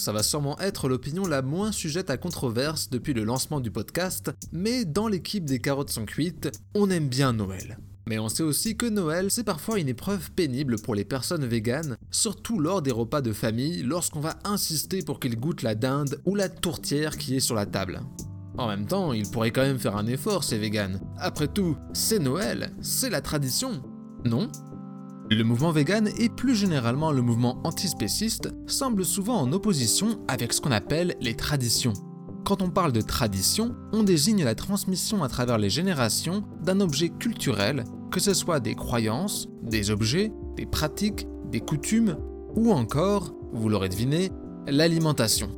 Ça va sûrement être l'opinion la moins sujette à controverse depuis le lancement du podcast, mais dans l'équipe des carottes sans cuites, on aime bien Noël. Mais on sait aussi que Noël, c'est parfois une épreuve pénible pour les personnes véganes, surtout lors des repas de famille, lorsqu'on va insister pour qu'ils goûtent la dinde ou la tourtière qui est sur la table. En même temps, ils pourraient quand même faire un effort, ces véganes. Après tout, c'est Noël, c'est la tradition, non ? Le mouvement vegan et plus généralement le mouvement antispéciste semblent souvent en opposition avec ce qu'on appelle les traditions. Quand on parle de tradition, on désigne la transmission à travers les générations d'un objet culturel, que ce soit des croyances, des objets, des pratiques, des coutumes ou encore, vous l'aurez deviné, l'alimentation.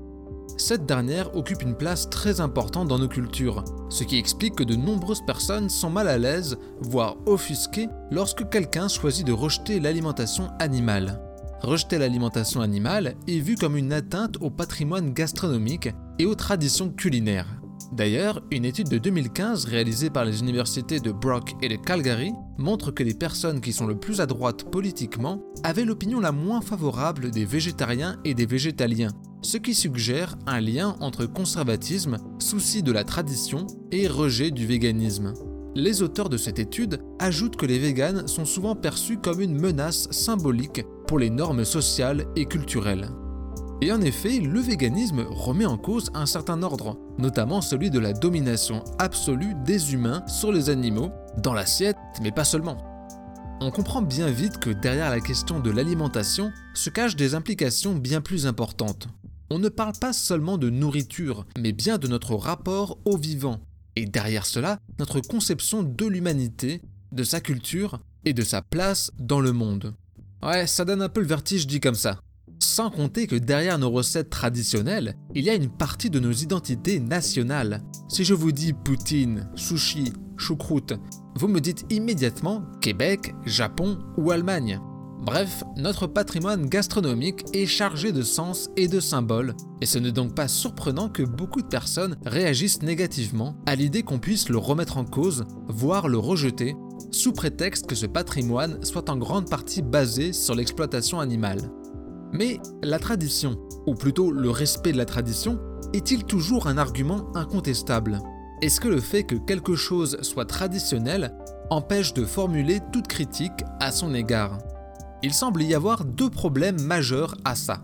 Cette dernière occupe une place très importante dans nos cultures, ce qui explique que de nombreuses personnes sont mal à l'aise, voire offusquées, lorsque quelqu'un choisit de rejeter l'alimentation animale. Rejeter l'alimentation animale est vu comme une atteinte au patrimoine gastronomique et aux traditions culinaires. D'ailleurs, une étude de 2015 réalisée par les universités de Brock et de Calgary montre que les personnes qui sont le plus à droite politiquement avaient l'opinion la moins favorable des végétariens et des végétaliens, ce qui suggère un lien entre conservatisme, souci de la tradition et rejet du véganisme. Les auteurs de cette étude ajoutent que les véganes sont souvent perçus comme une menace symbolique pour les normes sociales et culturelles. Et en effet, le véganisme remet en cause un certain ordre, notamment celui de la domination absolue des humains sur les animaux, dans l'assiette, mais pas seulement. On comprend bien vite que derrière la question de l'alimentation se cachent des implications bien plus importantes. On ne parle pas seulement de nourriture, mais bien de notre rapport au vivant, et derrière cela, notre conception de l'humanité, de sa culture et de sa place dans le monde. Ouais, ça donne un peu le vertige dit comme ça. Sans compter que derrière nos recettes traditionnelles, il y a une partie de nos identités nationales. Si je vous dis poutine, sushi, choucroute, vous me dites immédiatement Québec, Japon ou Allemagne. Bref, notre patrimoine gastronomique est chargé de sens et de symboles, et ce n'est donc pas surprenant que beaucoup de personnes réagissent négativement à l'idée qu'on puisse le remettre en cause, voire le rejeter, sous prétexte que ce patrimoine soit en grande partie basé sur l'exploitation animale. Mais la tradition, ou plutôt le respect de la tradition, est-il toujours un argument incontestable ? Est-ce que le fait que quelque chose soit traditionnel empêche de formuler toute critique à son égard ? Il semble y avoir deux problèmes majeurs à ça.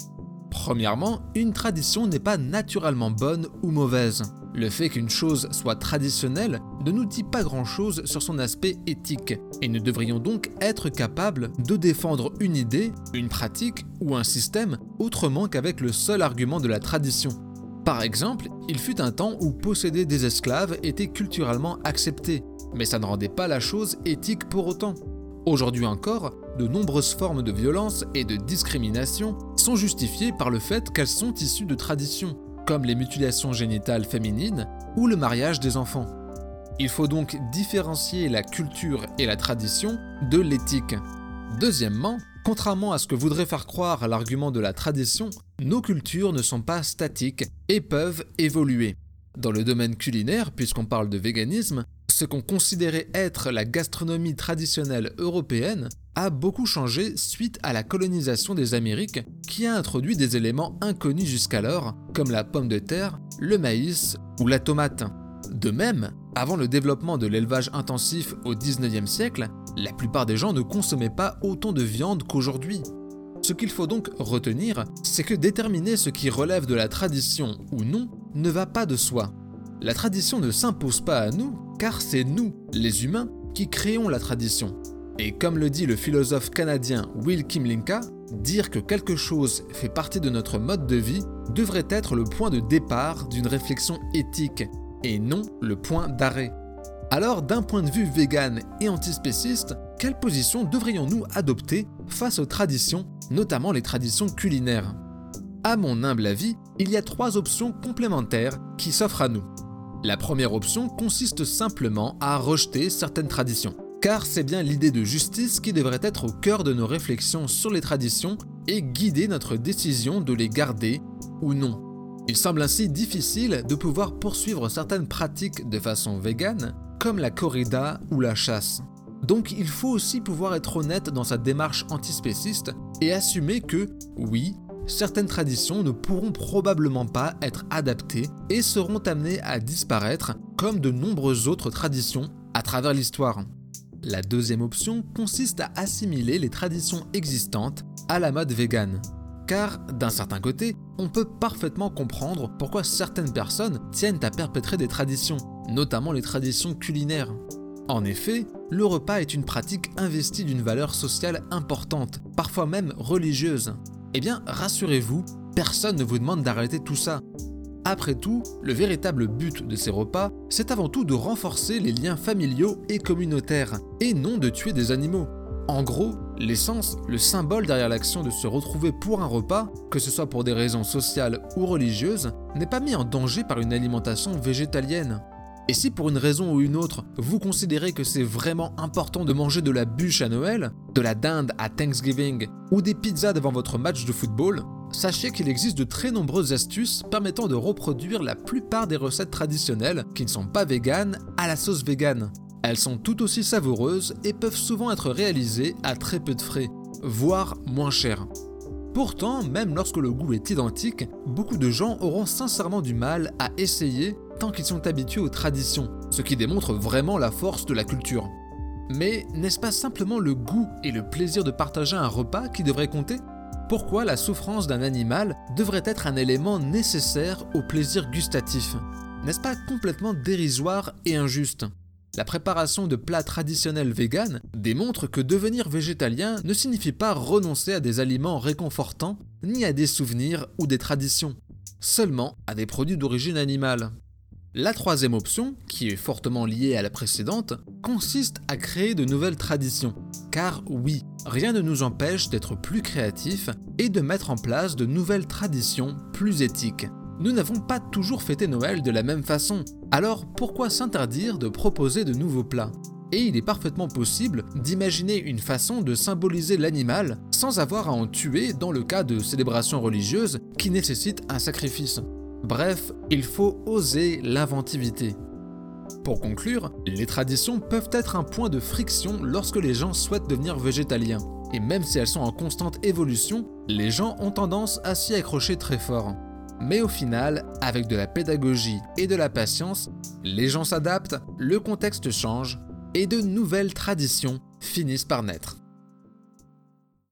Premièrement, une tradition n'est pas naturellement bonne ou mauvaise. Le fait qu'une chose soit traditionnelle ne nous dit pas grand-chose sur son aspect éthique, et nous devrions donc être capables de défendre une idée, une pratique ou un système autrement qu'avec le seul argument de la tradition. Par exemple, il fut un temps où posséder des esclaves était culturellement accepté, mais ça ne rendait pas la chose éthique pour autant. Aujourd'hui encore, de nombreuses formes de violence et de discrimination sont justifiées par le fait qu'elles sont issues de traditions, comme les mutilations génitales féminines ou le mariage des enfants. Il faut donc différencier la culture et la tradition de l'éthique. Deuxièmement, contrairement à ce que voudrait faire croire l'argument de la tradition, nos cultures ne sont pas statiques et peuvent évoluer. Dans le domaine culinaire, puisqu'on parle de véganisme, ce qu'on considérait être la gastronomie traditionnelle européenne a beaucoup changé suite à la colonisation des Amériques qui a introduit des éléments inconnus jusqu'alors comme la pomme de terre, le maïs ou la tomate. De même, avant le développement de l'élevage intensif au 19e siècle, la plupart des gens ne consommaient pas autant de viande qu'aujourd'hui. Ce qu'il faut donc retenir, c'est que déterminer ce qui relève de la tradition ou non ne va pas de soi. La tradition ne s'impose pas à nous, car c'est nous, les humains, qui créons la tradition. Et comme le dit le philosophe canadien Will Kimlinka, dire que quelque chose fait partie de notre mode de vie devrait être le point de départ d'une réflexion éthique, et non le point d'arrêt. Alors d'un point de vue vegan et antispéciste, quelle position devrions-nous adopter face aux traditions, notamment les traditions culinaires ? À mon humble avis, il y a trois options complémentaires qui s'offrent à nous. La première option consiste simplement à rejeter certaines traditions, car c'est bien l'idée de justice qui devrait être au cœur de nos réflexions sur les traditions et guider notre décision de les garder ou non. Il semble ainsi difficile de pouvoir poursuivre certaines pratiques de façon végane, comme la corrida ou la chasse. Donc il faut aussi pouvoir être honnête dans sa démarche antispéciste et assumer que, oui, certaines traditions ne pourront probablement pas être adaptées et seront amenées à disparaître comme de nombreuses autres traditions à travers l'histoire. La deuxième option consiste à assimiler les traditions existantes à la mode végane. Car, d'un certain côté, on peut parfaitement comprendre pourquoi certaines personnes tiennent à perpétrer des traditions, notamment les traditions culinaires. En effet, le repas est une pratique investie d'une valeur sociale importante, parfois même religieuse. Eh bien, rassurez-vous, personne ne vous demande d'arrêter tout ça. Après tout, le véritable but de ces repas, c'est avant tout de renforcer les liens familiaux et communautaires, et non de tuer des animaux. En gros, l'essence, le symbole derrière l'action de se retrouver pour un repas, que ce soit pour des raisons sociales ou religieuses, n'est pas mis en danger par une alimentation végétalienne. Et si pour une raison ou une autre, vous considérez que c'est vraiment important de manger de la bûche à Noël, de la dinde à Thanksgiving ou des pizzas devant votre match de football, sachez qu'il existe de très nombreuses astuces permettant de reproduire la plupart des recettes traditionnelles qui ne sont pas véganes à la sauce végane. Elles sont tout aussi savoureuses et peuvent souvent être réalisées à très peu de frais, voire moins cher. Pourtant, même lorsque le goût est identique, beaucoup de gens auront sincèrement du mal à essayer tant qu'ils sont habitués aux traditions, ce qui démontre vraiment la force de la culture. Mais n'est-ce pas simplement le goût et le plaisir de partager un repas qui devrait compter ? Pourquoi la souffrance d'un animal devrait être un élément nécessaire au plaisir gustatif ? N'est-ce pas complètement dérisoire et injuste ? La préparation de plats traditionnels véganes démontre que devenir végétalien ne signifie pas renoncer à des aliments réconfortants, ni à des souvenirs ou des traditions, seulement à des produits d'origine animale. La troisième option, qui est fortement liée à la précédente, consiste à créer de nouvelles traditions. Car oui, rien ne nous empêche d'être plus créatifs et de mettre en place de nouvelles traditions plus éthiques. Nous n'avons pas toujours fêté Noël de la même façon, alors pourquoi s'interdire de proposer de nouveaux plats ? Et il est parfaitement possible d'imaginer une façon de symboliser l'animal sans avoir à en tuer dans le cas de célébrations religieuses qui nécessitent un sacrifice. Bref, il faut oser l'inventivité. Pour conclure, les traditions peuvent être un point de friction lorsque les gens souhaitent devenir végétaliens. Et même si elles sont en constante évolution, les gens ont tendance à s'y accrocher très fort. Mais au final, avec de la pédagogie et de la patience, les gens s'adaptent, le contexte change et de nouvelles traditions finissent par naître.